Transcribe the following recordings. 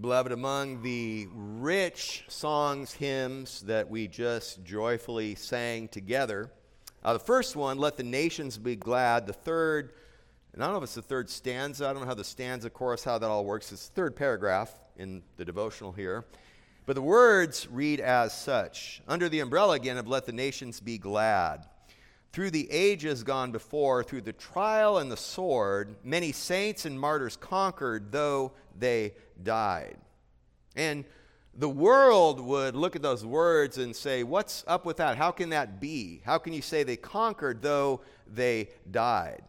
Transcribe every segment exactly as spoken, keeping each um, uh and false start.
Beloved, among the rich songs, hymns that we just joyfully sang together, uh, the first one, Let the Nations Be Glad, the third, and I don't know if it's the third stanza, I don't know how the stanza chorus, how that all works, it's the third paragraph in the devotional here, but the words read as such, under the umbrella again of Let the Nations Be Glad. Through the ages gone before, through the trial and the sword, many saints and martyrs conquered, though they died. And the world would look at those words and say, what's up with that? How can that be? How can you say they conquered, though they died?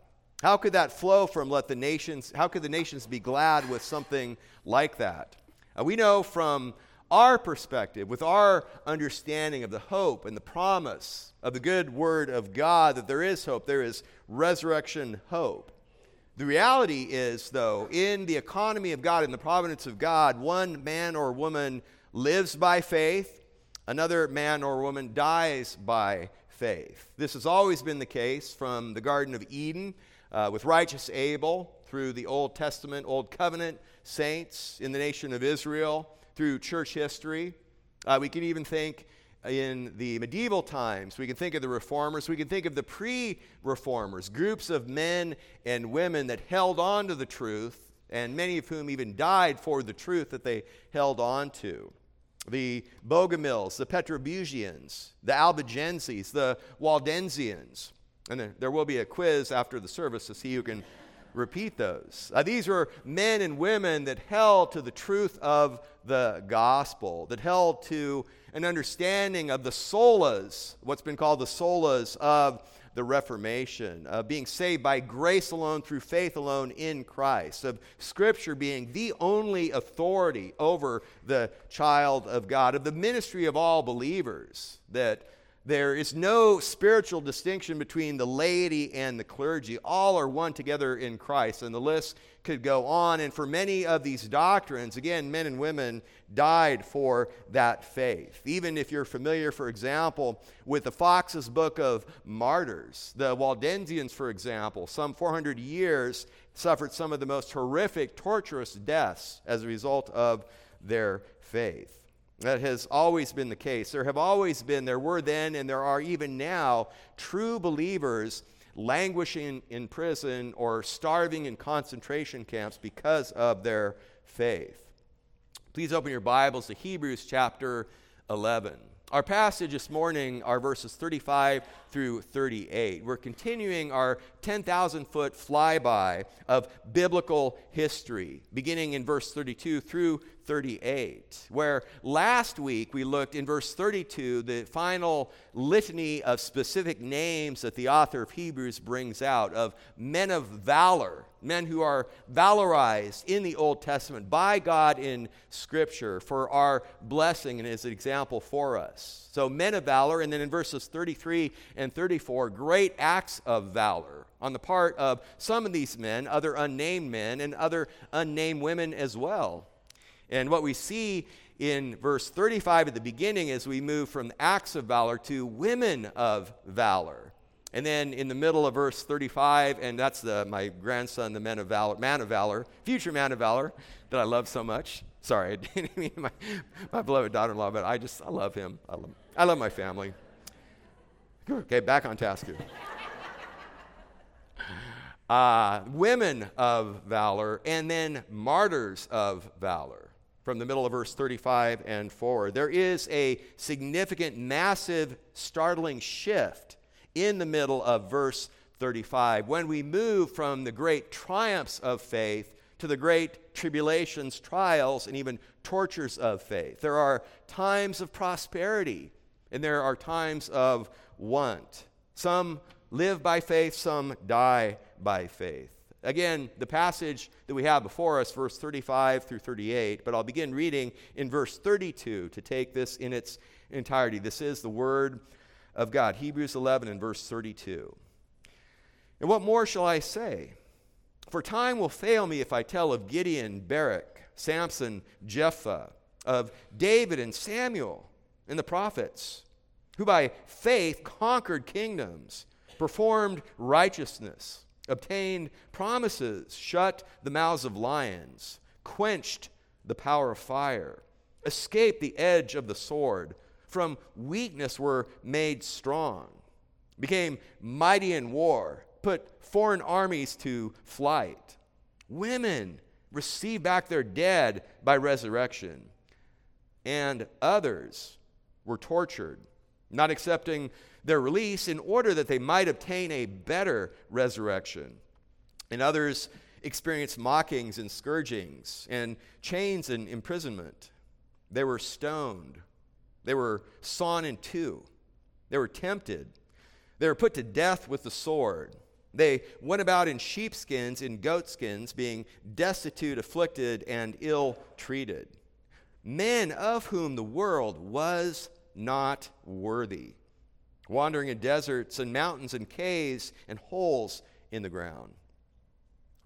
How could that flow from let the nations, how could the nations be glad with something like that? Uh, we know from our perspective, with our understanding of the hope and the promise of the good word of God, that there is hope, there is resurrection hope. The reality is, though, in the economy of God, in the providence of God, one man or woman lives by faith, another man or woman dies by faith. This has always been the case from the Garden of Eden uh, with righteous Abel through the Old Testament, Old Covenant saints in the nation of Israel, through church history. Uh, we can even think in the medieval times. We can think of the reformers. We can think of the pre-reformers, groups of men and women that held on to the truth, and many of whom even died for the truth that they held on to. The Bogomils, the Petrobugians, the Albigenses, the Waldensians. And there, there will be a quiz after the service to see who can repeat those. Uh, these were men and women that held to the truth of the gospel, that held to an understanding of the solas, what's been called the solas of the Reformation, of being saved by grace alone, through faith alone in Christ, of Scripture being the only authority over the child of God, of the ministry of all believers, that there is no spiritual distinction between the laity and the clergy. All are one together in Christ. And the list could go on. And for many of these doctrines, again, men and women died for that faith. Even if you're familiar, for example, with the Fox's Book of Martyrs, the Waldensians, for example, some four hundred years suffered some of the most horrific, torturous deaths as a result of their faith. That has always been the case. There have always been, there were then, and there are even now, true believers languishing in prison or starving in concentration camps because of their faith. Please open your Bibles to Hebrews chapter eleven. Our passage this morning are verses thirty-five through thirty-eight. We're continuing our ten thousand foot flyby of biblical history, beginning in verse thirty-two through thirty-eight, where last week we looked in verse thirty-two, the final litany of specific names that the author of Hebrews brings out of men of valor, men who are valorized in the Old Testament by God in Scripture for our blessing and as an example for us. So men of valor, and then in verses thirty-three and thirty-four, great acts of valor on the part of some of these men, other unnamed men and other unnamed women as well. And what we see in verse thirty-five at the beginning as we move from acts of valor to women of valor. And then in the middle of verse thirty-five, and that's the my grandson, the man of valor, man of valor, future man of valor that I love so much. Sorry, I didn't mean my, my beloved daughter-in-law, but I just, I love him. I love, I love my family. Okay, back on task here. Uh, women of valor, and then martyrs of valor from the middle of verse thirty-five and forward. There is a significant, massive, startling shift in the middle of verse thirty-five when we move from the great triumphs of faith to the great tribulations, trials, and even tortures of faith. There are times of prosperity, and there are times of want. Some live by faith, some die by faith. Again, the passage that we have before us, verse thirty-five through thirty-eight, but I'll begin reading in verse thirty-two to take this in its entirety. This is the word of God, Hebrews eleven and verse thirty-two. And what more shall I say? For time will fail me if I tell of Gideon, Barak, Samson, Jephthah, of David and Samuel and the prophets, who by faith conquered kingdoms, performed righteousness, obtained promises, shut the mouths of lions, quenched the power of fire. Escape the edge of the sword. From weakness were made strong. Became mighty in war. Put foreign armies to flight. Women receive back their dead by resurrection. And others were tortured, not accepting their release in order that they might obtain a better resurrection. And others experienced mockings and scourgings and chains and imprisonment. They were stoned. They were sawn in two. They were tempted. They were put to death with the sword. They went about in sheepskins, in goatskins, being destitute, afflicted, and ill-treated. Men of whom the world was not worthy, wandering in deserts and mountains and caves and holes in the ground.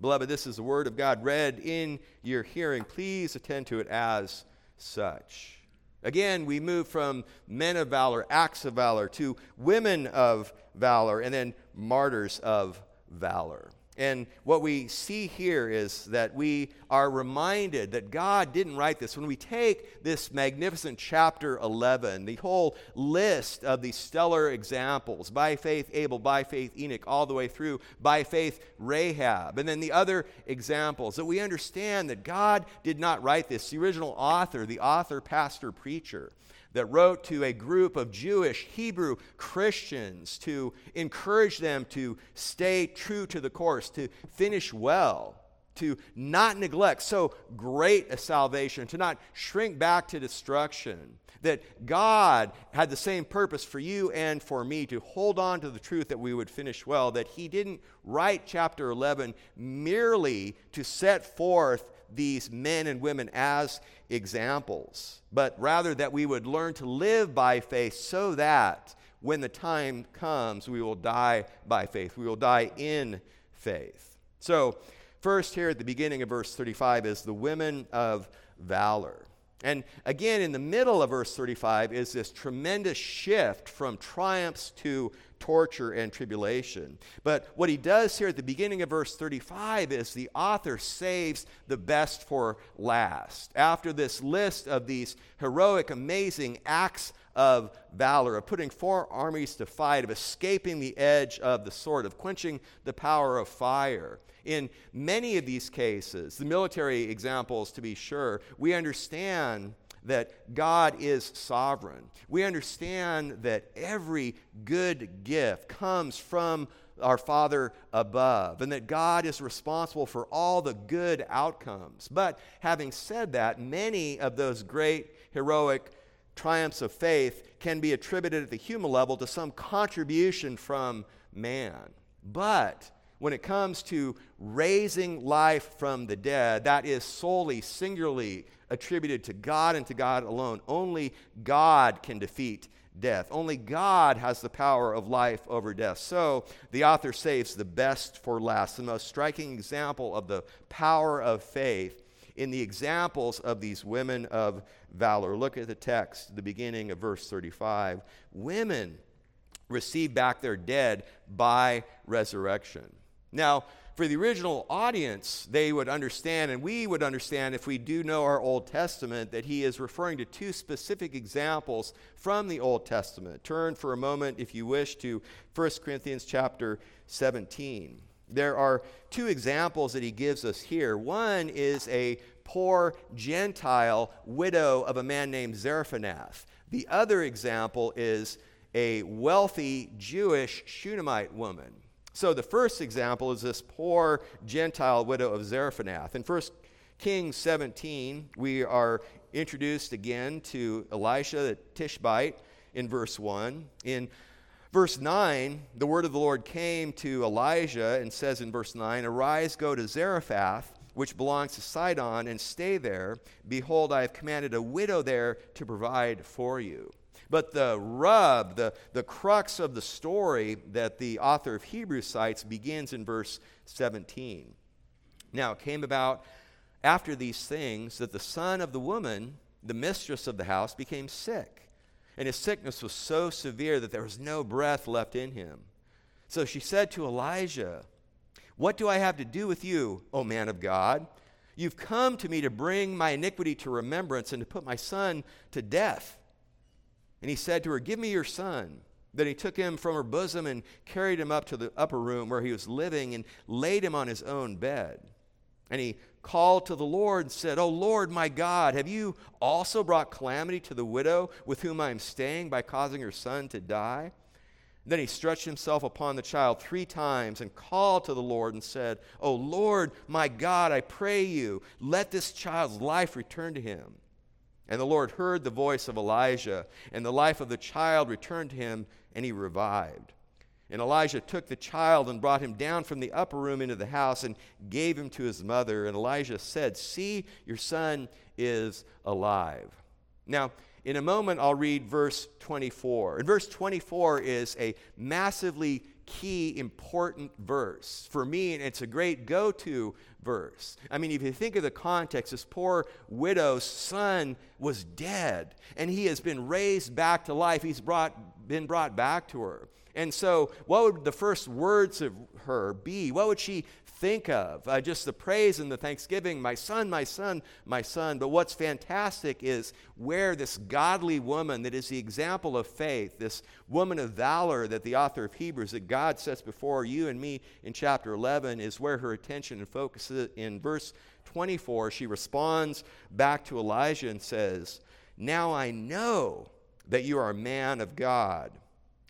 Beloved, this is the word of God read in your hearing. Please attend to it as such. Again, we move from men of valor, acts of valor, to women of valor, and then martyrs of valor. And what we see here is that we are reminded that God didn't write this. When we take this magnificent chapter eleven, the whole list of these stellar examples, by faith Abel, by faith Enoch, all the way through, by faith Rahab, and then the other examples, that we understand that God did not write this. The original author, the author, pastor, preacher, that wrote to a group of Jewish Hebrew Christians to encourage them to stay true to the course, to finish well, to not neglect so great a salvation, to not shrink back to destruction, that God had the same purpose for you and for me, to hold on to the truth that we would finish well, that he didn't write chapter eleven merely to set forth these men and women as examples, but rather that we would learn to live by faith so that when the time comes, we will die by faith. We will die in faith. So first here at the beginning of verse thirty-five is the women of valor. And again, in the middle of verse thirty-five is this tremendous shift from triumphs to torture and tribulation. But what he does here at the beginning of verse thirty-five is the author saves the best for last. After this list of these heroic, amazing acts of valor, of putting four armies to fight, of escaping the edge of the sword, of quenching the power of fire. In many of these cases, the military examples to be sure, we understand that God is sovereign. We understand that every good gift comes from our Father above, and that God is responsible for all the good outcomes. But having said that, many of those great heroic triumphs of faith can be attributed at the human level to some contribution from man. But when it comes to raising life from the dead, that is solely, singularly attributed to God and to God alone. Only God can defeat death. Only God has the power of life over death. So the author saves the best for last. The most striking example of the power of faith in the examples of these women of valor. Look at the text, the beginning of verse thirty-five. Women receive back their dead by resurrection. Now, for the original audience, they would understand, and we would understand if we do know our Old Testament, that he is referring to two specific examples from the Old Testament. Turn for a moment, if you wish, to First Corinthians chapter seventeen. There are two examples that he gives us here. One is a poor Gentile widow of a man named Zarephath. The other example is a wealthy Jewish Shunammite woman. So the first example is this poor Gentile widow of Zarephath. In First Kings seventeen, we are introduced again to Elisha the Tishbite in verse one. In verse nine, the word of the Lord came to Elijah and says in verse nine, "Arise, go to Zarephath, which belongs to Sidon, and stay there. Behold, I have commanded a widow there to provide for you." But the rub, the, the crux of the story that the author of Hebrews cites begins in verse seventeen. "Now it came about after these things that the son of the woman, the mistress of the house, became sick. And his sickness was so severe that there was no breath left in him. So she said to Elijah, 'What do I have to do with you, O man of God? You've come to me to bring my iniquity to remembrance and to put my son to death. And he said to her, give me your son. Then he took him from her bosom and carried him up to the upper room where he was living and laid him on his own bed. And he called to the Lord and said, O Lord, my God, have you also brought calamity to the widow with whom I am staying by causing her son to die? And then he stretched himself upon the child three times and called to the Lord and said, O Lord, my God, I pray you, let this child's life return to him. And the Lord heard the voice of Elijah, and the life of the child returned to him, and he revived. And Elijah took the child and brought him down from the upper room into the house and gave him to his mother. And Elijah said, see, your son is alive. Now, in a moment, I'll read verse twenty-four. And verse twenty-four is a massively key, important verse. For me, and it's a great go-to verse. I mean, if you think of the context, this poor widow's son was dead, and he has been raised back to life. He's brought, been brought back to her. And so what would the first words of her be? What would she think of? Uh, just the praise and the thanksgiving, my son, my son, my son. But what's fantastic is where this godly woman that is the example of faith, this woman of valor that the author of Hebrews, that God sets before you and me in chapter eleven, is where her attention and focus is. In verse twenty-four, she responds back to Elijah and says, now I know that you are a man of God,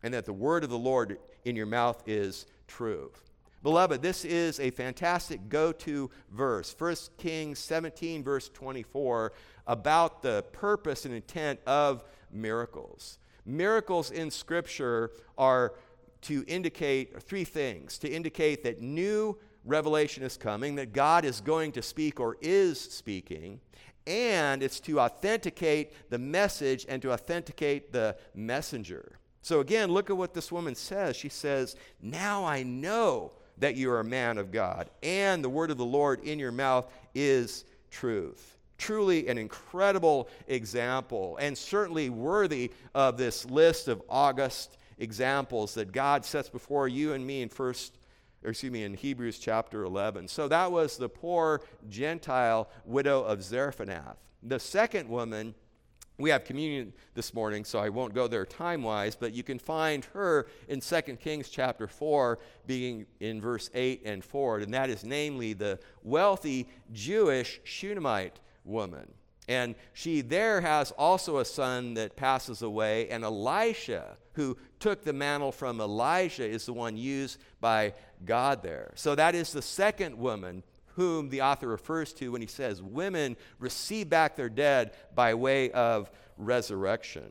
and that the word of the Lord in your mouth is truth. Beloved, this is a fantastic go-to verse, First Kings seventeen, verse twenty-four, about the purpose and intent of miracles. Miracles in Scripture are to indicate three things, to indicate that new revelation is coming, that God is going to speak or is speaking, and it's to authenticate the message and to authenticate the messenger. So again, look at what this woman says. She says, now I know that you are a man of God, and the word of the Lord in your mouth is truth. Truly an incredible example, and certainly worthy of this list of august examples that God sets before you and me in first, or excuse me, in Hebrews chapter eleven. So that was the poor Gentile widow of Zarephath. The second woman, we have communion this morning, so I won't go there time-wise, but you can find her in Second Kings chapter four, being in verse eight and forward, and that is namely the wealthy Jewish Shunammite woman. And she there has also a son that passes away, and Elisha, who took the mantle from Elijah, is the one used by God there. So that is the second woman whom the author refers to when he says, women receive back their dead by way of resurrection.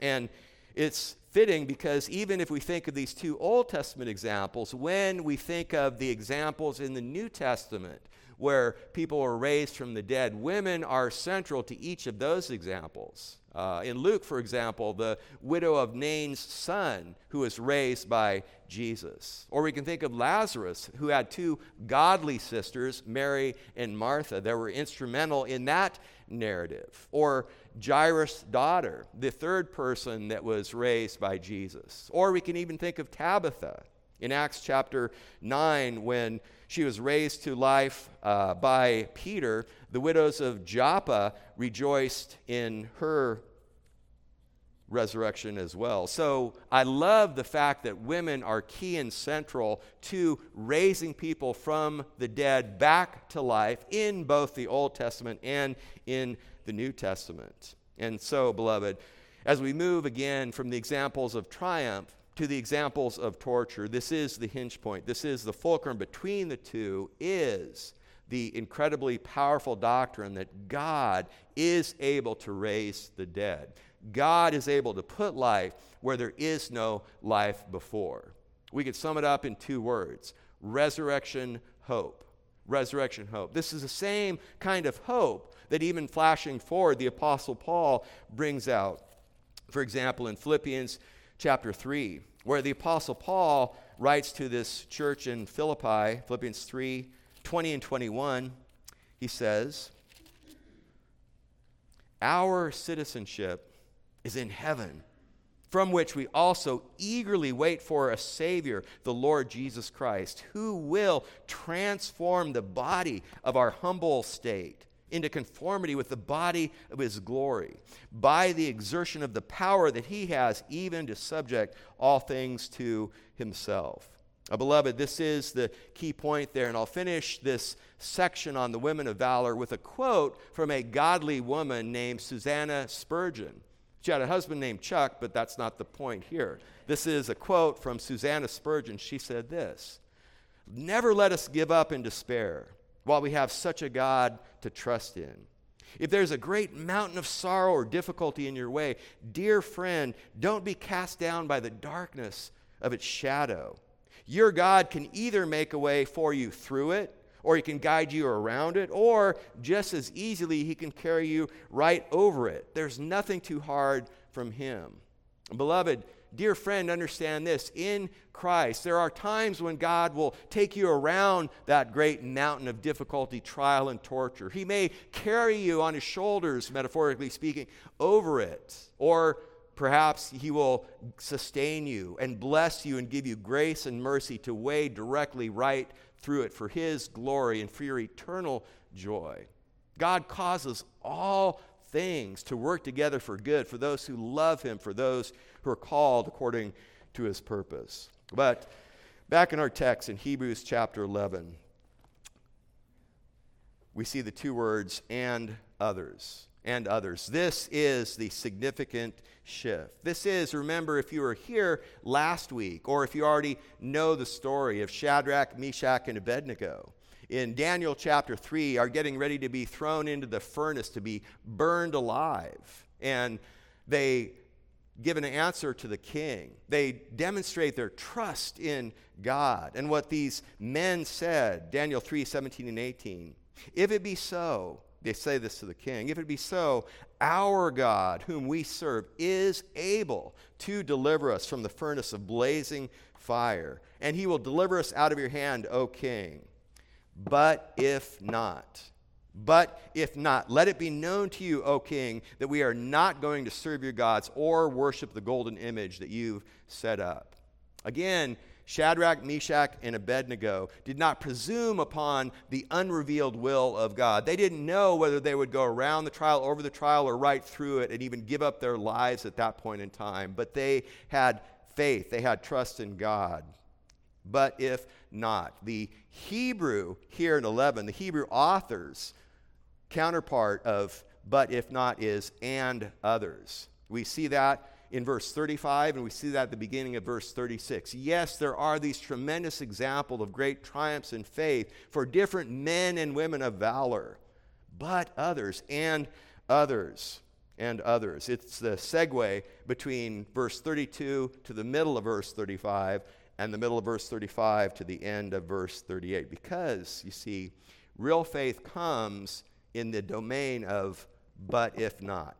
And it's fitting because even if we think of these two Old Testament examples, when we think of the examples in the New Testament where people are raised from the dead, women are central to each of those examples. Uh, in Luke, for example, the widow of Nain's son who was raised by Jesus. Or we can think of Lazarus, who had two godly sisters, Mary and Martha, that were instrumental in that narrative. Or Jairus' daughter, the third person that was raised by Jesus. Or we can even think of Tabitha in Acts chapter nine, when she was raised to life uh, by Peter. The widows of Joppa rejoiced in her resurrection as well. So I love the fact that women are key and central to raising people from the dead back to life in both the Old Testament and in the New Testament. And so, beloved, as we move again from the examples of triumph to the examples of torture, this is the hinge point. This is the fulcrum between the two, is the incredibly powerful doctrine that God is able to raise the dead. God is able to put life where there is no life before. We could sum it up in two words: resurrection hope. Resurrection hope. This is the same kind of hope that even flashing forward, the Apostle Paul brings out. For example, in Philippians chapter three, where the Apostle Paul writes to this church in Philippi, Philippians three, twenty and twenty-one, he says, our citizenship is in heaven, from which we also eagerly wait for a Savior, the Lord Jesus Christ, who will transform the body of our humble state into conformity with the body of his glory, by the exertion of the power that he has, even to subject all things to himself. Now, beloved, this is the key point there, and I'll finish this section on the women of valor with a quote from a godly woman named Susanna Spurgeon. She had a husband named Chuck, but that's not the point here. This is a quote from Susanna Spurgeon. She said this: "Never let us give up in despair while we have such a God to trust in. If there's a great mountain of sorrow or difficulty in your way, dear friend, don't be cast down by the darkness of its shadow. Your God can either make a way for you through it, or he can guide you around it, or just as easily he can carry you right over it. There's nothing too hard from him." Beloved, dear friend, understand this. In Christ, there are times when God will take you around that great mountain of difficulty, trial, and torture. He may carry you on his shoulders, metaphorically speaking, over it. Or perhaps he will sustain you and bless you and give you grace and mercy to wade directly right through it for his glory and for your eternal joy. God causes all things to work together for good for those who love him, for those who are called according to his purpose. But back in our text in Hebrews chapter eleven, we see the two words, and others, and others. This is the significant shift. This is, remember, if you were here last week, or if you already know the story of Shadrach, Meshach, and Abednego, in Daniel chapter three, are getting ready to be thrown into the furnace to be burned alive. And they give an answer to the king. They demonstrate their trust in God. And what these men said, Daniel three, seventeen and eighteen, "If it be so," they say this to the king, "if it be so, our God, whom we serve, is able to deliver us from the furnace of blazing fire, and he will deliver us out of your hand, O king. But if not, but if not, let it be known to you, O king, that we are not going to serve your gods or worship the golden image that you've set up." Again, Shadrach, Meshach, and Abednego did not presume upon the unrevealed will of God. They didn't know whether they would go around the trial, over the trial, or right through it and even give up their lives at that point in time. But they had faith. They had trust in God. But if not, the Hebrew here in eleven, the Hebrew author's counterpart of "but if not" is "and others." We see that in verse thirty-five, and we see that at the beginning of verse thirty-six. Yes, there are these tremendous examples of great triumphs in faith for different men and women of valor. But others, and others, and others. It's the segue between verse thirty-two to the middle of verse thirty-five, and the middle of verse thirty-five to the end of verse thirty-eight. Because, you see, real faith comes in the domain of "but if not."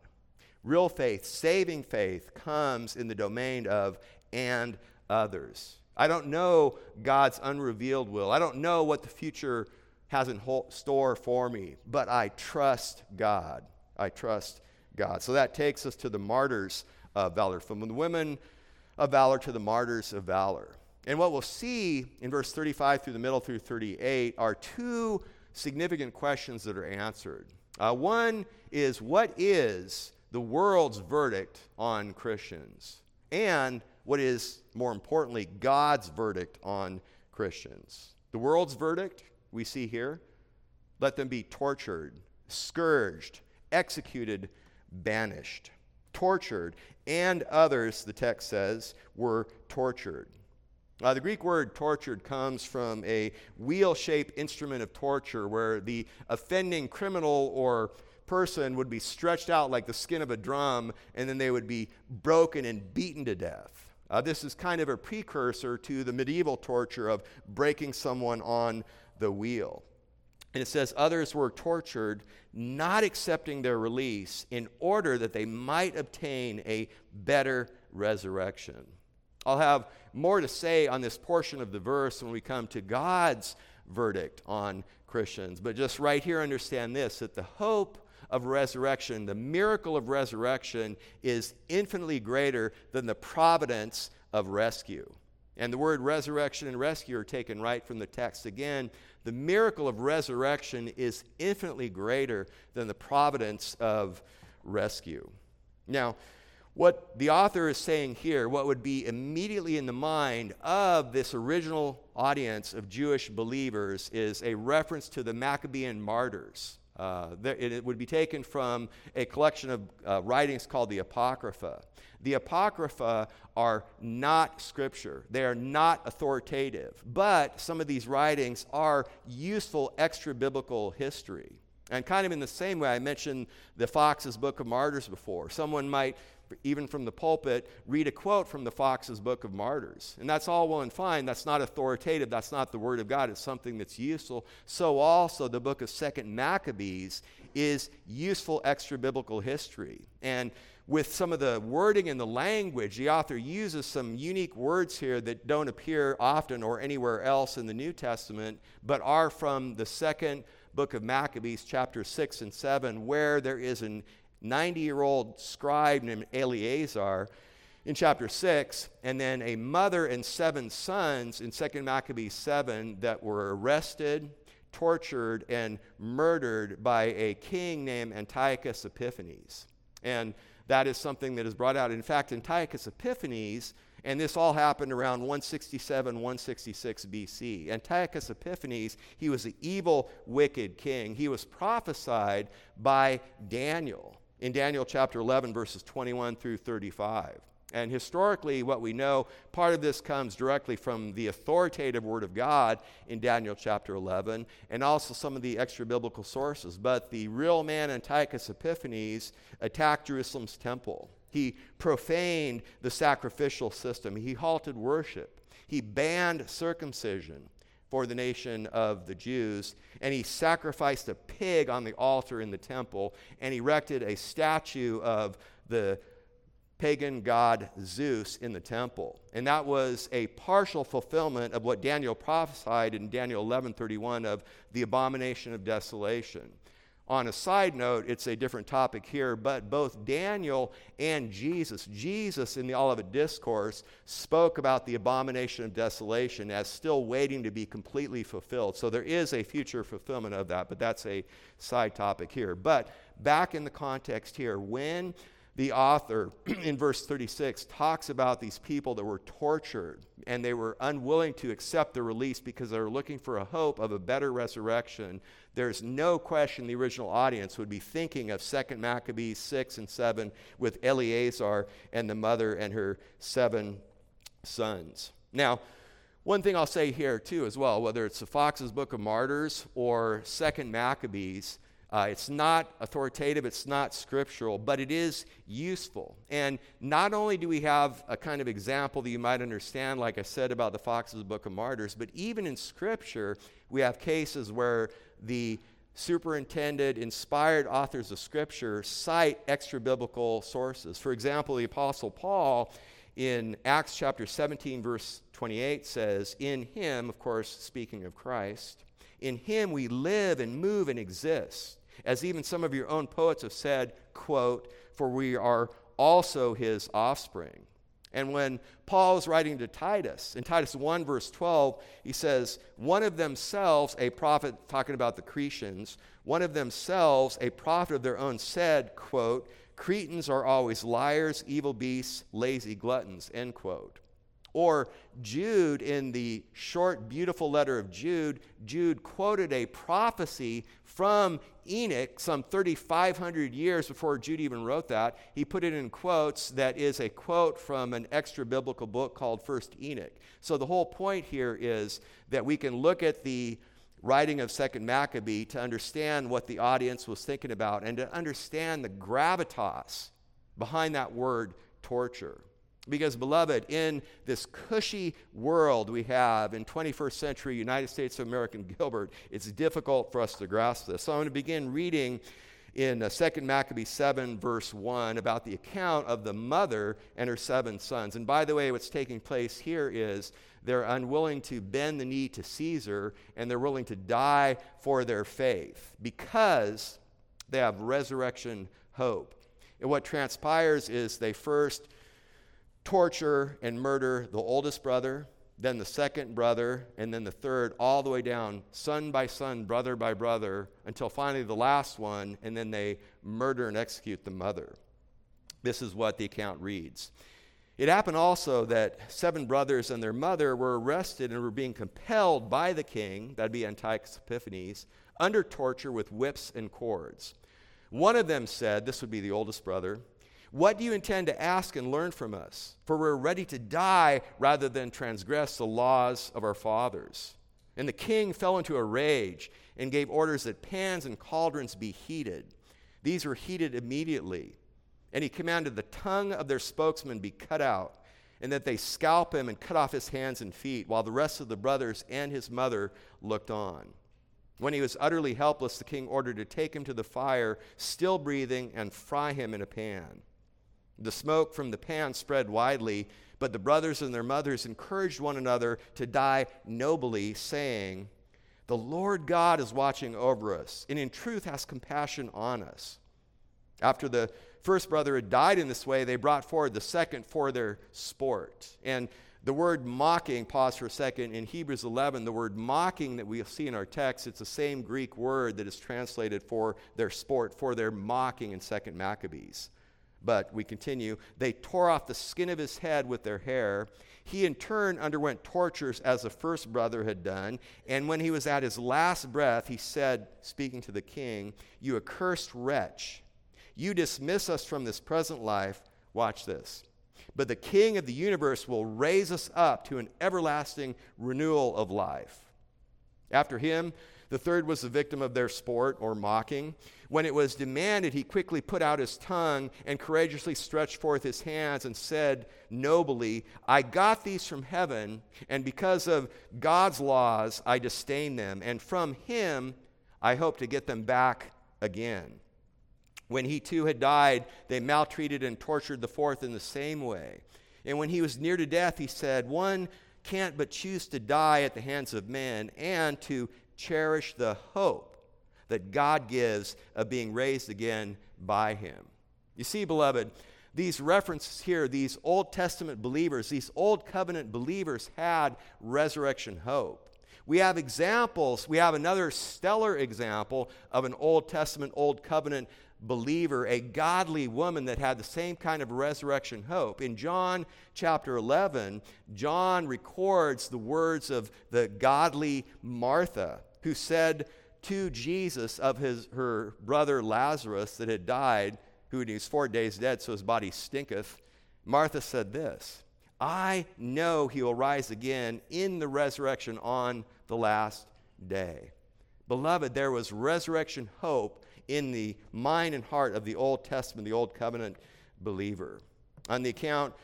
Real faith, saving faith, comes in the domain of "and others." I don't know God's unrevealed will. I don't know what the future has in store for me, but I trust God. I trust God. So that takes us to the martyrs of valor, from the women of valor to the martyrs of valor. And what we'll see in verse thirty-five through the middle through thirty-eight are two significant questions that are answered. Uh, one is, what is the world's verdict on Christians? And what is, more importantly, God's verdict on Christians? The world's verdict, we see here, let them be tortured, scourged, executed, banished. Tortured, and others, the text says, were tortured. Uh, the Greek word tortured comes from a wheel-shaped instrument of torture where the offending criminal or person would be stretched out like the skin of a drum, and then they would be broken and beaten to death. Uh, this is kind of a precursor to the medieval torture of breaking someone on the wheel. And it says, others were tortured, not accepting their release in order that they might obtain a better resurrection. I'll have more to say on this portion of the verse when we come to God's verdict on Christians. But just right here, understand this, that the hope of resurrection, the miracle of resurrection, is infinitely greater than the providence of rescue. And the word resurrection and rescue are taken right from the text again. The miracle of resurrection is infinitely greater than the providence of rescue. Now, what the author is saying here, what would be immediately in the mind of this original audience of Jewish believers, is a reference to the Maccabean martyrs. Uh, it would be taken from a collection of uh, writings called the Apocrypha. The Apocrypha are not scripture. They are not authoritative. But some of these writings are useful extra-biblical history. And kind of in the same way, I mentioned the Fox's Book of Martyrs before. Someone might, even from the pulpit, read a quote from the Fox's Book of Martyrs. And that's all well and fine. That's not authoritative. That's not the Word of God. It's something that's useful. So also the book of Second Maccabees is useful extra-biblical history. And with some of the wording and the language, the author uses some unique words here that don't appear often or anywhere else in the New Testament, but are from the second book of Maccabees, chapter six and seven, where there is an ninety-year-old scribe named Eleazar in chapter six, and then a mother and seven sons in Second Maccabees seven that were arrested, tortured, and murdered by a king named Antiochus Epiphanes. And that is something that is brought out. In fact, Antiochus Epiphanes, and this all happened around one sixty-seven, one sixty-six B C. Antiochus Epiphanes, he was an evil, wicked king. He was prophesied by Daniel in Daniel chapter eleven, verses twenty-one through thirty-five. And historically, what we know, part of this comes directly from the authoritative Word of God in Daniel chapter eleven, and also some of the extra-biblical sources. But the real man, Antiochus Epiphanes, attacked Jerusalem's temple. He profaned the sacrificial system. He halted worship. He banned circumcision for the nation of the Jews, and he sacrificed a pig on the altar in the temple, and erected a statue of the pagan god Zeus in the temple. And that was a partial fulfillment of what Daniel prophesied in Daniel eleven thirty-one of the abomination of desolation. On a side note, it's a different topic here, but both Daniel and Jesus, Jesus in the Olivet Discourse, spoke about the abomination of desolation as still waiting to be completely fulfilled. So there is a future fulfillment of that, but that's a side topic here. But back in the context here, when the author in verse thirty-six talks about these people that were tortured and they were unwilling to accept the release because they were looking for a hope of a better resurrection. There's no question the original audience would be thinking of Second Maccabees six and seven with Eleazar and the mother and her seven sons. Now, one thing I'll say here too as well, whether it's the Fox's Book of Martyrs or Second Maccabees, Uh, it's not authoritative, it's not scriptural, but it is useful. And not only do we have a kind of example that you might understand, like I said about the Fox's Book of Martyrs, but even in scripture, we have cases where the superintended, inspired authors of scripture cite extra-biblical sources. For example, the Apostle Paul in Acts chapter seventeen, verse twenty-eight says, "In him," of course, speaking of Christ, "in him we live and move and exist. As even some of your own poets have said," quote, "for we are also his offspring." And when Paul is writing to Titus, in Titus one, verse twelve, he says, "One of themselves, a prophet," talking about the Cretans, "one of themselves, a prophet of their own said," quote, "Cretans are always liars, evil beasts, lazy gluttons," end quote. Or Jude, in the short, beautiful letter of Jude, Jude quoted a prophecy from Enoch some thirty-five hundred years before Jude even wrote that. He put it in quotes that is a quote from an extra-biblical book called First Enoch. So the whole point here is that we can look at the writing of Second Maccabee to understand what the audience was thinking about and to understand the gravitas behind that word torture. Because, beloved, in this cushy world we have in twenty-first century United States of America and Gilbert, it's difficult for us to grasp this. So I'm going to begin reading in uh, Second Maccabees seven, verse one, about the account of the mother and her seven sons. And by the way, what's taking place here is they're unwilling to bend the knee to Caesar, and they're willing to die for their faith because They have resurrection hope. And what transpires is they first torture and murder the oldest brother, then the second brother, and then the third, all the way down, son by son, brother by brother, until finally the last one, and then they murder and execute the mother. This is what the account reads. It happened also that seven brothers and their mother were arrested and were being compelled by the king, that'd be Antiochus Epiphanes, under torture with whips and cords. One of them said, this would be the oldest brother, "What do you intend to ask and learn from us? For we're ready to die rather than transgress the laws of our fathers." And the king fell into a rage and gave orders that pans and cauldrons be heated. These were heated immediately. And he commanded the tongue of their spokesman be cut out, and that they scalp him and cut off his hands and feet, while the rest of the brothers and his mother looked on. When he was utterly helpless, the king ordered to take him to the fire, still breathing, and fry him in a pan. The smoke from the pan spread widely, but the brothers and their mothers encouraged one another to die nobly, saying, "The Lord God is watching over us, and in truth has compassion on us." After the first brother had died in this way, they brought forward the second for their sport. And the word mocking, pause for a second, in Hebrews eleven, the word mocking that we see in our text, it's the same Greek word that is translated for their sport, for their mocking in Second Maccabees. But we continue, they tore off the skin of his head with their hair. He in turn underwent tortures as the first brother had done. And when he was at his last breath, he said, speaking to the king, "You accursed wretch, you dismiss us from this present life." Watch this. "But the King of the universe will raise us up to an everlasting renewal of life." After him, the third was the victim of their sport or mocking. When it was demanded, he quickly put out his tongue and courageously stretched forth his hands and said nobly, "I got these from heaven, and because of God's laws, I disdain them. And from him, I hope to get them back again." When he too had died, they maltreated and tortured the fourth in the same way. And when he was near to death, he said, "One can't but choose to die at the hands of men and to cherish the hope that God gives of being raised again by him." You see, beloved, these references here, these Old Testament believers, these Old Covenant believers had resurrection hope. We have examples. We have another stellar example of an Old Testament, Old Covenant believer, a godly woman that had the same kind of resurrection hope. In John chapter eleven, John records the words of the godly Martha, who said to Jesus of his her brother Lazarus that had died, who was four days dead, so his body stinketh. Martha said this, "I know he will rise again in the resurrection on the last day." Beloved, there was resurrection hope in the mind and heart of the Old Testament, the Old Covenant believer. On the account,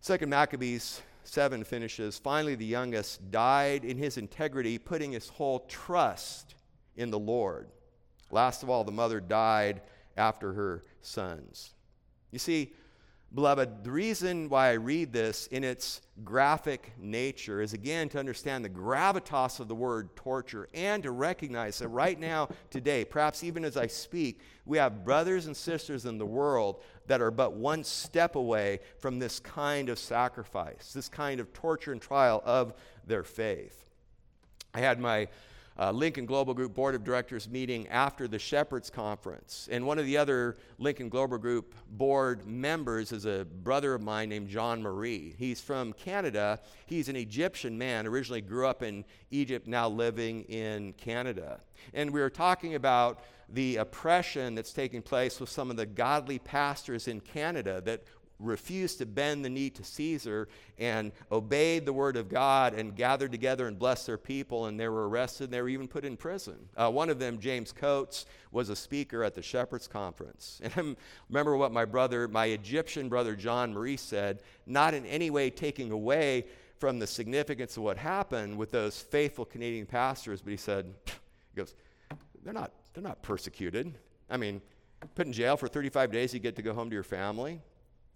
Second Maccabees seven finishes, "Finally the youngest died in his integrity, putting his whole trust in the Lord. Last of all, the mother died after her sons." You see, beloved, the reason why I read this in its graphic nature is, again, to understand the gravitas of the word torture and to recognize that right now, today, perhaps even as I speak, we have brothers and sisters in the world that are but one step away from this kind of sacrifice, this kind of torture and trial of their faith. I had my Uh, Lincoln Global Group Board of Directors meeting after the Shepherds Conference. And one of the other Lincoln Global Group board members is a brother of mine named John Marie. He's from Canada. He's an Egyptian man, originally grew up in Egypt, now living in Canada. And we were talking about the oppression that's taking place with some of the godly pastors in Canada that refused to bend the knee to Caesar and obeyed the word of God and gathered together and blessed their people, and they were arrested and they were even put in prison. Uh, one of them, James Coates, was a speaker at the Shepherds Conference. And I remember what my brother, my Egyptian brother John Marie said, not in any way taking away from the significance of what happened with those faithful Canadian pastors, but he said, he goes, they're not, they're not persecuted. I mean, put in jail for thirty-five days, you get to go home to your family.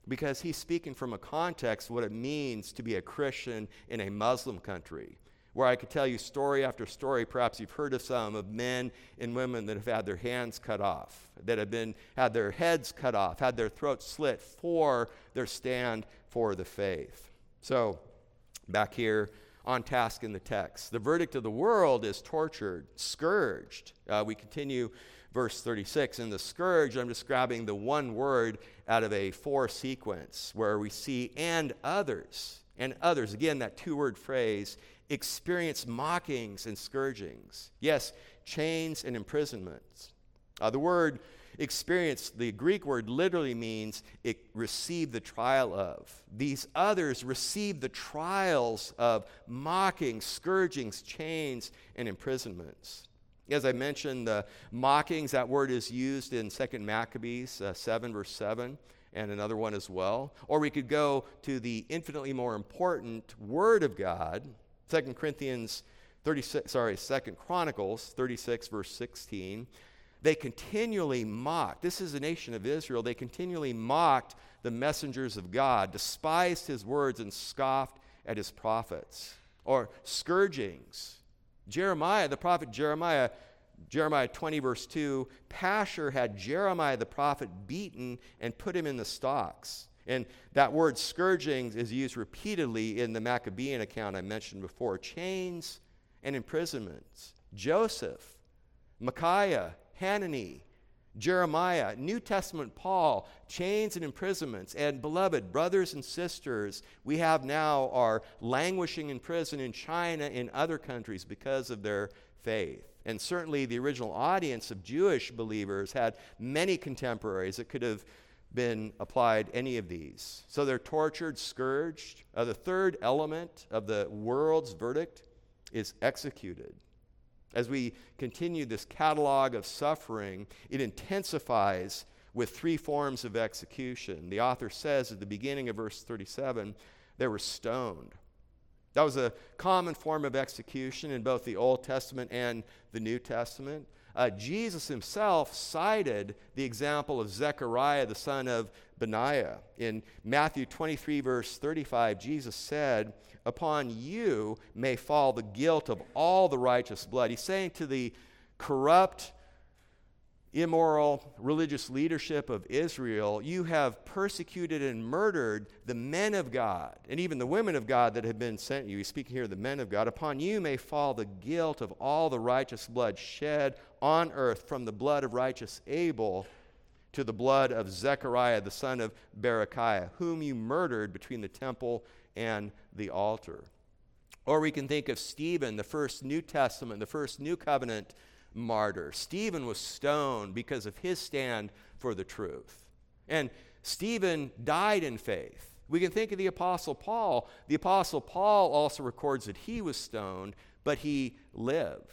Because he's speaking from a context what it means to be a Christian in a Muslim country where I could tell you story after story, perhaps you've heard of some, of men and women that have had their hands cut off, that have been had their heads cut off, had their throats slit for their stand for the faith. So back here on task in the text, the verdict of the world is tortured, scourged. Uh, we continue verse thirty-six. In the scourge, I'm just grabbing the one word out of a four sequence where we see and others, and others, again, that two-word phrase, experience mockings and scourgings. Yes, chains and imprisonments. Uh, the word experience, the Greek word literally means it received the trial of. These others received the trials of mocking, scourgings, chains, and imprisonments. As I mentioned, the mockings, that word is used in Second Maccabees uh, seven, verse seven, and another one as well. Or we could go to the infinitely more important Word of God, Second Corinthians thirty-six, sorry, Second Chronicles thirty-six, verse sixteen. They continually mocked. This is the nation of Israel. They continually mocked the messengers of God, despised his words, and scoffed at his prophets. Or scourgings. Jeremiah, the prophet Jeremiah, Jeremiah twenty, verse two, Pasher had Jeremiah the prophet beaten and put him in the stocks. And that word scourgings is used repeatedly in the Maccabean account I mentioned before. Chains and imprisonments. Joseph, Micaiah, Hanani, Jeremiah, New Testament Paul, chains and imprisonments. And beloved brothers and sisters, we have now are languishing in prison in China and other countries because of their faith. And certainly the original audience of Jewish believers had many contemporaries that could have been applied any of these. So they're tortured, scourged. Uh, the third element of the world's verdict is executed. As we continue this catalog of suffering, it intensifies with three forms of execution. The author says at the beginning of verse thirty-seven, they were stoned. That was a common form of execution in both the Old Testament and the New Testament. Uh, Jesus himself cited the example of Zechariah, the son of Benaiah. In Matthew twenty-three, verse thirty-five, Jesus said, "Upon you may fall the guilt of all the righteous blood." He's saying to the corrupt, immoral religious leadership of Israel, you have persecuted and murdered the men of God and even the women of God that have been sent you. He's speaking here of the men of God. Upon you may fall the guilt of all the righteous blood shed on earth, from the blood of righteous Abel to the blood of Zechariah, the son of Berechiah, whom you murdered between the temple and the altar. Or we can think of Stephen, the first New Testament, the first New Covenant martyr. Stephen was stoned because of his stand for the truth. And Stephen died in faith. We can think of the Apostle Paul. The Apostle Paul also records that he was stoned, but he lived.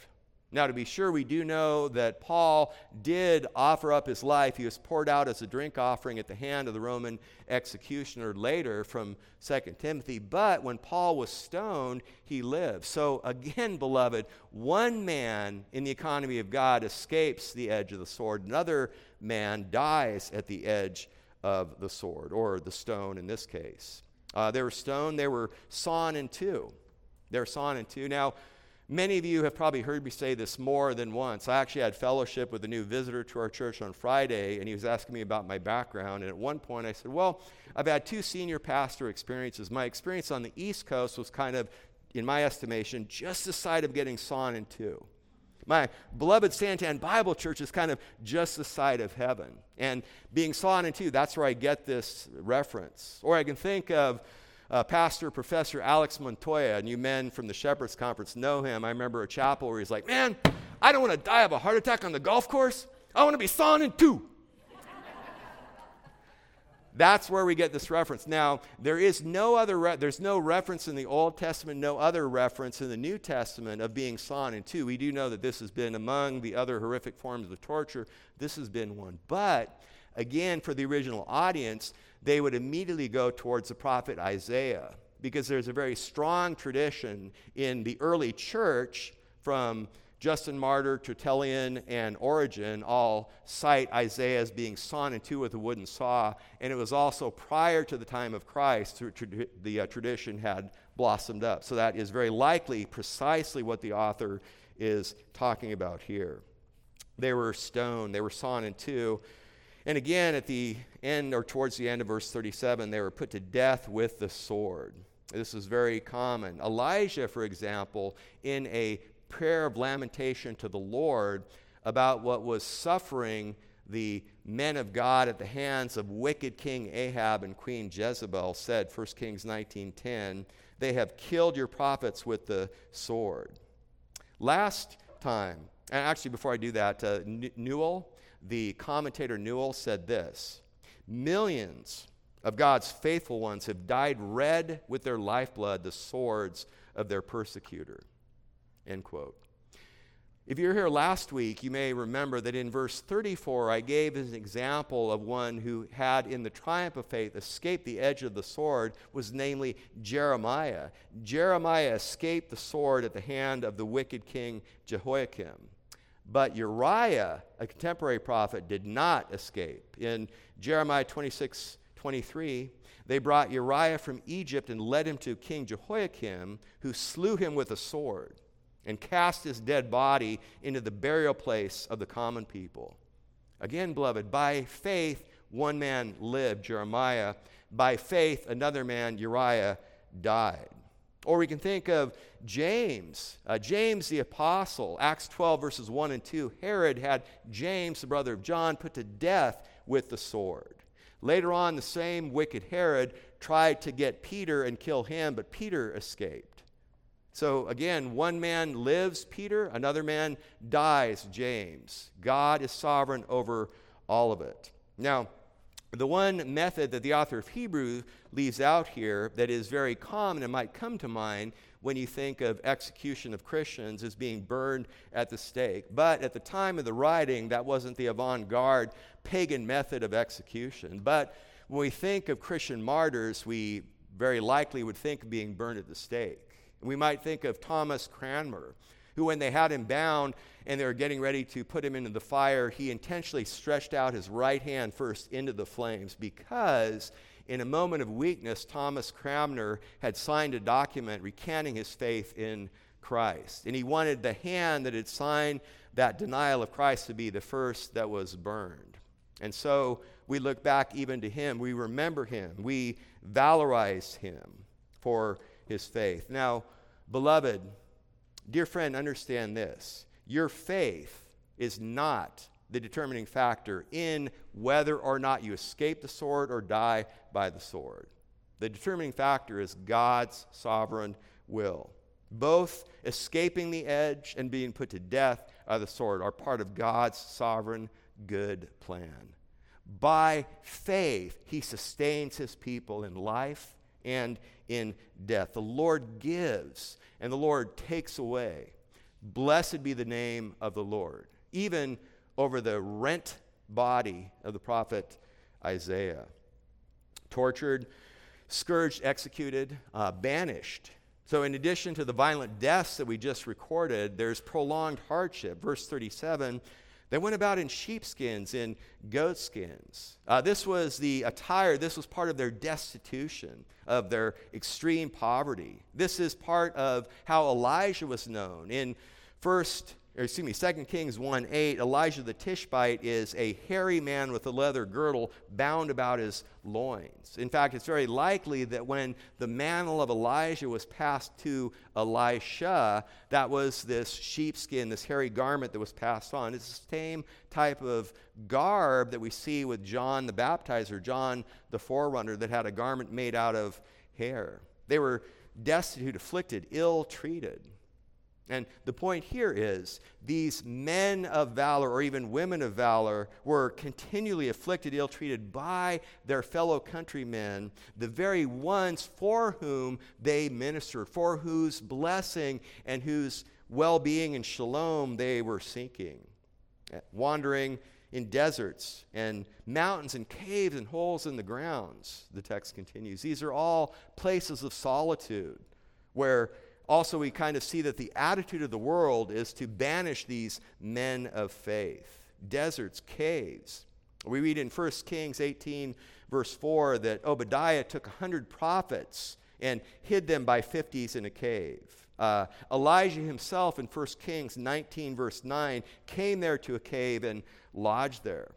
Now, to be sure, we do know that Paul did offer up his life. He was poured out as a drink offering at the hand of the Roman executioner later from Second Timothy. But when Paul was stoned, he lived. So again, beloved, one man in the economy of God escapes the edge of the sword. Another man dies at the edge of the sword, or the stone in this case. Uh, they were stoned. They were sawn in two. They were sawn in two. Now, many of you have probably heard me say this more than once. I actually had fellowship with a new visitor to our church on Friday, and he was asking me about my background. And at one point I said, well, I've had two senior pastor experiences. My experience on the East Coast was kind of, in my estimation, just the side of getting sawn in two. My beloved Santan Bible Church is kind of just the side of heaven. And being sawn in two, that's where I get this reference. Or I can think of Uh, Pastor Professor Alex Montoya, and you men from the Shepherd's Conference know him. I remember a chapel where he's like, man, I don't want to die of a heart attack on the golf course. I want to be sawn in two. That's where we get this reference. Now, there is no other, re- there's no reference in the Old Testament, no other reference in the New Testament of being sawn in two. We do know that this has been among the other horrific forms of torture. This has been one. But again, for the original audience, they would immediately go towards the prophet Isaiah, because there's a very strong tradition in the early church, from Justin Martyr, Tertullian, and Origen, all cite Isaiah as being sawn in two with a wooden saw, and it was also prior to the time of Christ. The tradition had blossomed up. So that is very likely precisely what the author is talking about here. They were stoned. They were sawn in two. And again, at the end or towards the end of verse thirty-seven, they were put to death with the sword. This is very common. Elijah, for example, in a prayer of lamentation to the Lord about what was suffering the men of God at the hands of wicked King Ahab and Queen Jezebel, said, First Kings nineteen ten, they have killed your prophets with the sword. Last time, and actually before I do that, uh, Newell, the commentator Newell, said this: millions of God's faithful ones have dyed red with their lifeblood the swords of their persecutor. End quote. If you were here last week, you may remember that in verse thirty-four, I gave an example of one who had, in the triumph of faith, escaped the edge of the sword, was namely Jeremiah. Jeremiah escaped the sword at the hand of the wicked king Jehoiakim. But Uriah, a contemporary prophet, did not escape. In Jeremiah twenty-six twenty-three, they brought Uriah from Egypt and led him to King Jehoiakim, who slew him with a sword and cast his dead body into the burial place of the common people. Again, beloved, by faith, one man lived, Jeremiah. By faith, another man, Uriah, died. Or we can think of James, uh, James the Apostle, Acts twelve, verses one and two. Herod had James, the brother of John, put to death with the sword. Later on, the same wicked Herod tried to get Peter and kill him, but Peter escaped. So again, one man lives, Peter, another man dies, James. God is sovereign over all of it. Now, the one method that the author of Hebrews leaves out here that is very common and might come to mind when you think of execution of Christians is being burned at the stake. But at the time of the writing, that wasn't the avant-garde pagan method of execution. But when we think of Christian martyrs, we very likely would think of being burned at the stake. We might think of Thomas Cranmer, who when they had him bound and they were getting ready to put him into the fire, he intentionally stretched out his right hand first into the flames because in a moment of weakness, Thomas Cranmer had signed a document recanting his faith in Christ. And he wanted the hand that had signed that denial of Christ to be the first that was burned. And so we look back even to him. We remember him. We valorize him for his faith. Now, beloved, dear friend, understand this. Your faith is not the determining factor in whether or not you escape the sword or die by the sword. The determining factor is God's sovereign will. Both escaping the edge and being put to death by the sword are part of God's sovereign good plan. By faith, he sustains his people in life and in death. The Lord gives and the Lord takes away. Blessed be the name of the Lord, even over the rent body of the prophet Isaiah. Tortured, scourged, executed, uh, banished. So in addition to the violent deaths that we just recorded, there's prolonged hardship. Verse thirty-seven, they went about in sheepskins, in goatskins. Uh, this was the attire. This was part of their destitution, of their extreme poverty. This is part of how Elijah was known. In first, or excuse me, Second Kings one eight, Elijah the Tishbite is a hairy man with a leather girdle bound about his loins. In fact, it's very likely that when the mantle of Elijah was passed to Elisha, that was this sheepskin, this hairy garment that was passed on. It's the same type of garb that we see with John the Baptizer, John the Forerunner, that had a garment made out of hair. They were destitute, afflicted, ill-treated. And the point here is these men of valor or even women of valor were continually afflicted, ill-treated by their fellow countrymen, the very ones for whom they ministered, for whose blessing and whose well-being and shalom they were seeking, wandering in deserts and mountains and caves and holes in the grounds, the text continues. These are all places of solitude where also, we kind of see that the attitude of the world is to banish these men of faith. Deserts, caves. We read in First Kings eighteen, verse four, that Obadiah took one hundred prophets and hid them by fifties in a cave. Uh, Elijah himself in First Kings nineteen, verse nine, came there to a cave and lodged there.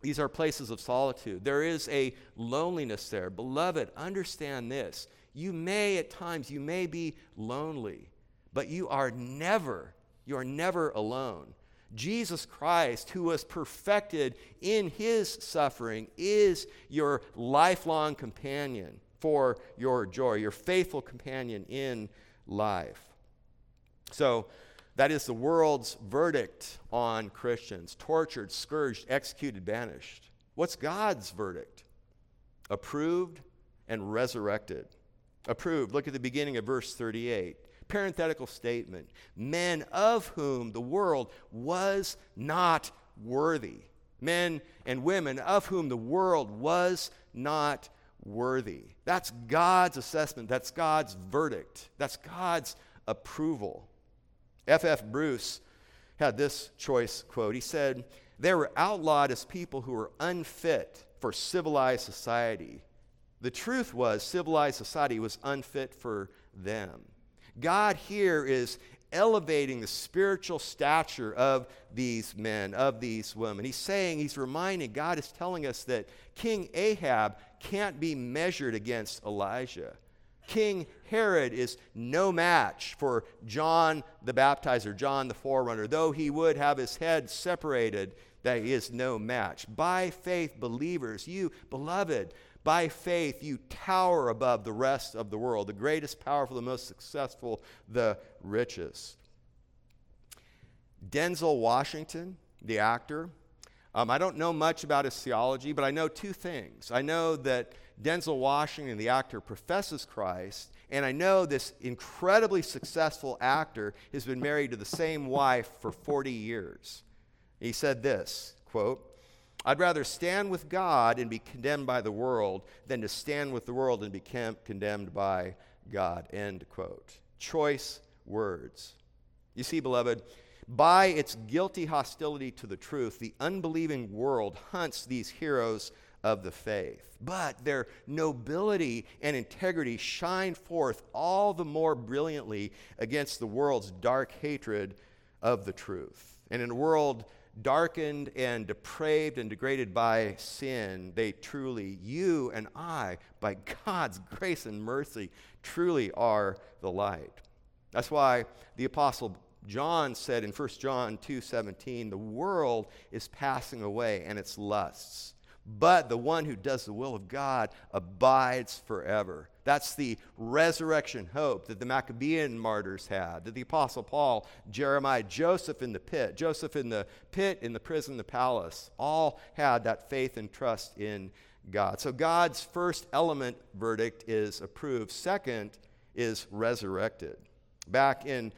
These are places of solitude. There is a loneliness there. Beloved, understand this. You may at times, you may be lonely, but you are never, you are never alone. Jesus Christ, who was perfected in his suffering, is your lifelong companion for your joy, your faithful companion in life. So that is the world's verdict on Christians: tortured, scourged, executed, banished. What's God's verdict? Approved and resurrected. Approved. Look at the beginning of verse thirty-eight. Parenthetical statement: men of whom the world was not worthy. Men and women of whom the world was not worthy. That's God's assessment. That's God's verdict. That's God's approval. F F Bruce had this choice quote. He said, "They were outlawed as people who were unfit for civilized society. The truth was, civilized society was unfit for them." God here is elevating the spiritual stature of these men, of these women. He's saying, he's reminding, God is telling us that King Ahab can't be measured against Elijah. King Herod is no match for John the Baptizer, John the Forerunner. Though he would have his head separated, that he is no match. By faith, believers, you, beloved, by faith, you tower above the rest of the world, the greatest, powerful, the most successful, the richest. Denzel Washington, the actor, um, I don't know much about his theology, but I know two things. I know that Denzel Washington, the actor, professes Christ, and I know this incredibly successful actor has been married to the same wife for forty years. He said this, quote, "I'd rather stand with God and be condemned by the world than to stand with the world and be condemned by God," end quote. Choice words. You see, beloved, by its guilty hostility to the truth, the unbelieving world hunts these heroes of the faith. But their nobility and integrity shine forth all the more brilliantly against the world's dark hatred of the truth. And in a world darkened and depraved and degraded by sin, they truly, you and I, by God's grace and mercy, truly are the light. That's why the Apostle John said in First John two seventeen, "The world is passing away and its lusts, but the one who does the will of God abides forever." That's the resurrection hope that the Maccabean martyrs had, that the Apostle Paul, Jeremiah, Joseph in the pit, Joseph in the pit, in the prison, the palace, all had that faith and trust in God. So God's first element verdict is approved. Second is resurrected. Back in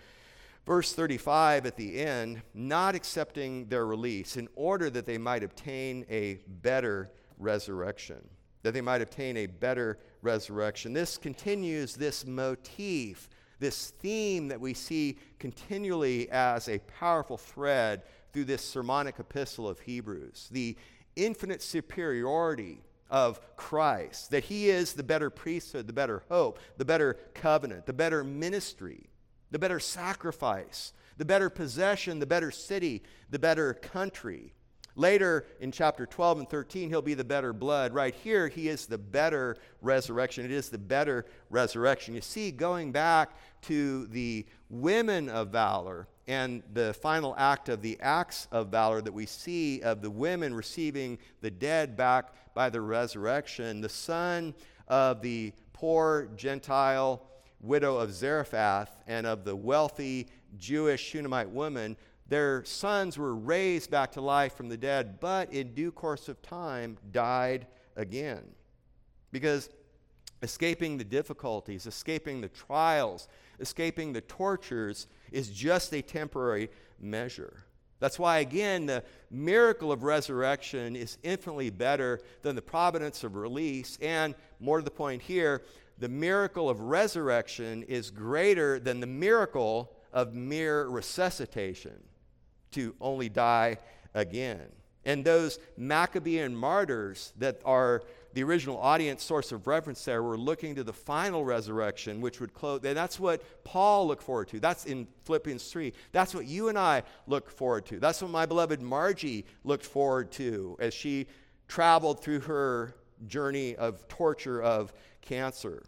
verse thirty-five at the end, not accepting their release in order that they might obtain a better resurrection. That they might obtain a better resurrection. This continues this motif, this theme that we see continually as a powerful thread through this sermonic epistle of Hebrews. The infinite superiority of Christ, that he is the better priesthood, the better hope, the better covenant, the better ministry, the better sacrifice, the better possession, the better city, the better country. Later in chapter twelve and thirteen, he'll be the better blood. Right here, he is the better resurrection. It is the better resurrection. You see, going back to the women of valor and the final act of the acts of valor that we see of the women receiving the dead back by the resurrection, the son of the poor Gentile widow of Zarephath and of the wealthy Jewish Shunammite woman, their sons were raised back to life from the dead, but in due course of time died again. Because escaping the difficulties, escaping the trials, escaping the tortures is just a temporary measure. That's why, again, the miracle of resurrection is infinitely better than the providence of release. And more to the point here, the miracle of resurrection is greater than the miracle of mere resuscitation, to only die again. And those Maccabean martyrs that are the original audience source of reference there were looking to the final resurrection, which would close. And that's what Paul looked forward to. That's in Philippians three. That's what you and I look forward to. That's what my beloved Margie looked forward to as she traveled through her journey of torture of cancer,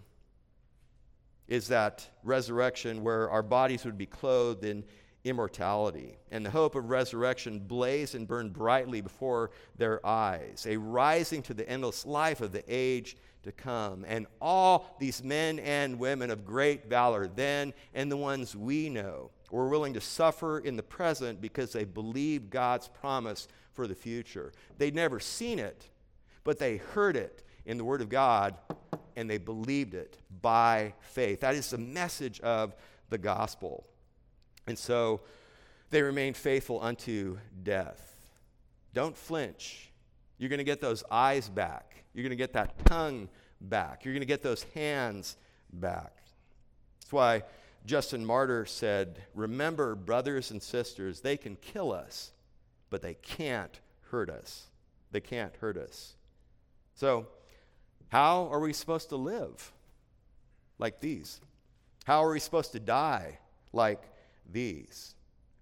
is that resurrection where our bodies would be clothed in immortality, and the hope of resurrection blazed and burned brightly before their eyes, a rising to the endless life of the age to come. And all these men and women of great valor then, and the ones we know, were willing to suffer in the present because they believed God's promise for the future. They'd never seen it, but they heard it in the Word of God, and they believed it by faith. That is the message of the gospel. And so they remained faithful unto death. Don't flinch. You're going to get those eyes back. You're going to get that tongue back. You're going to get those hands back. That's why Justin Martyr said, "Remember, brothers and sisters, they can kill us, but they can't hurt us. They can't hurt us." So how are we supposed to live like these? How are we supposed to die like these?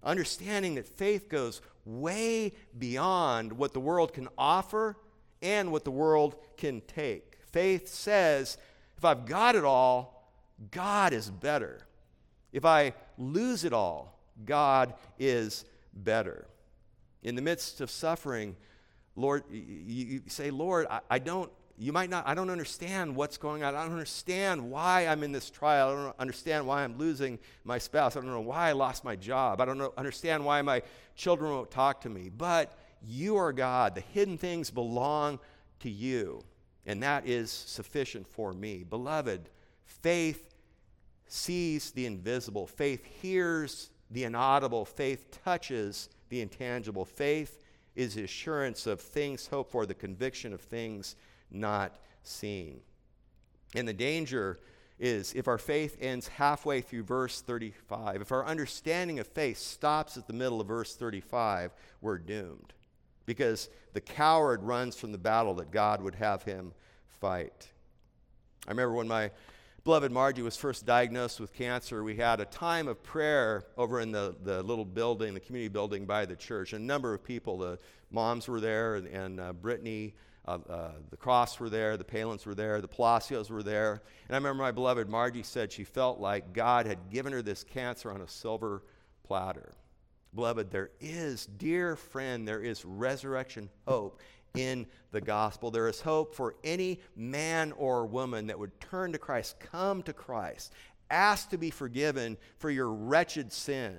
Understanding that faith goes way beyond what the world can offer and what the world can take. Faith says, if I've got it all, God is better. If I lose it all, God is better. In the midst of suffering, Lord, you say, Lord, I, I don't, you might not, I don't understand what's going on. I don't understand why I'm in this trial. I don't understand why I'm losing my spouse. I don't know why I lost my job. I don't know, understand why my children won't talk to me. But you are God. The hidden things belong to you, and that is sufficient for me. Beloved, faith sees the invisible. Faith hears the inaudible. Faith touches the intangible. Faith is the assurance of things hoped for, the conviction of things not seen. And the danger is if our faith ends halfway through verse thirty-five, if our understanding of faith stops at the middle of verse thirty-five, we're doomed, because the coward runs from the battle that God would have him fight. I remember when my beloved Margie was first diagnosed with cancer, we had a time of prayer over in the, the little building, the community building by the church. A number of people, the moms were there, and, and uh, Brittany, Uh, uh, the Cross were there, the Palins were there, the Palacios were there. And I remember my beloved Margie said she felt like God had given her this cancer on a silver platter. Beloved, there is, dear friend, there is resurrection hope in the gospel. There is hope for any man or woman that would turn to Christ, come to Christ, ask to be forgiven for your wretched sin,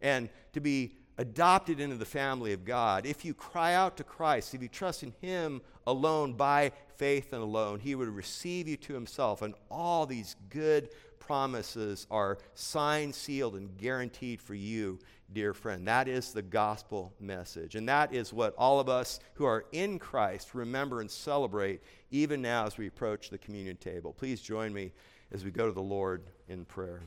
and to be adopted into the family of God. If you cry out to Christ, if you trust in Him alone, by faith and alone, He would receive you to Himself. And all these good promises are signed, sealed, and guaranteed for you, dear friend. That is the gospel message. And that is what all of us who are in Christ remember and celebrate even now as we approach the communion table. Please join me as we go to the Lord in prayer.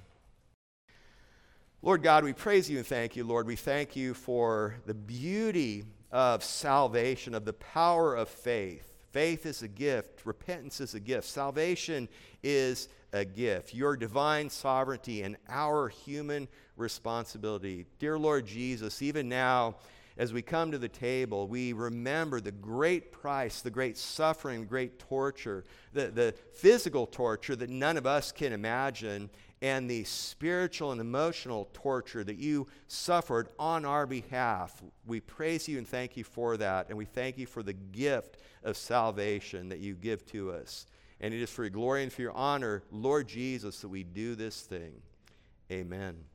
Lord God, we praise you and thank you, Lord. We thank you for the beauty of salvation, of the power of faith. Faith is a gift. Repentance is a gift. Salvation is a gift. Your divine sovereignty and our human responsibility. Dear Lord Jesus, even now, as we come to the table, we remember the great price, the great suffering, the great torture, the, the physical torture that none of us can imagine, and the spiritual and emotional torture that you suffered on our behalf. We praise you and thank you for that, and we thank you for the gift of salvation that you give to us. And it is for your glory and for your honor, Lord Jesus, that we do this thing. Amen.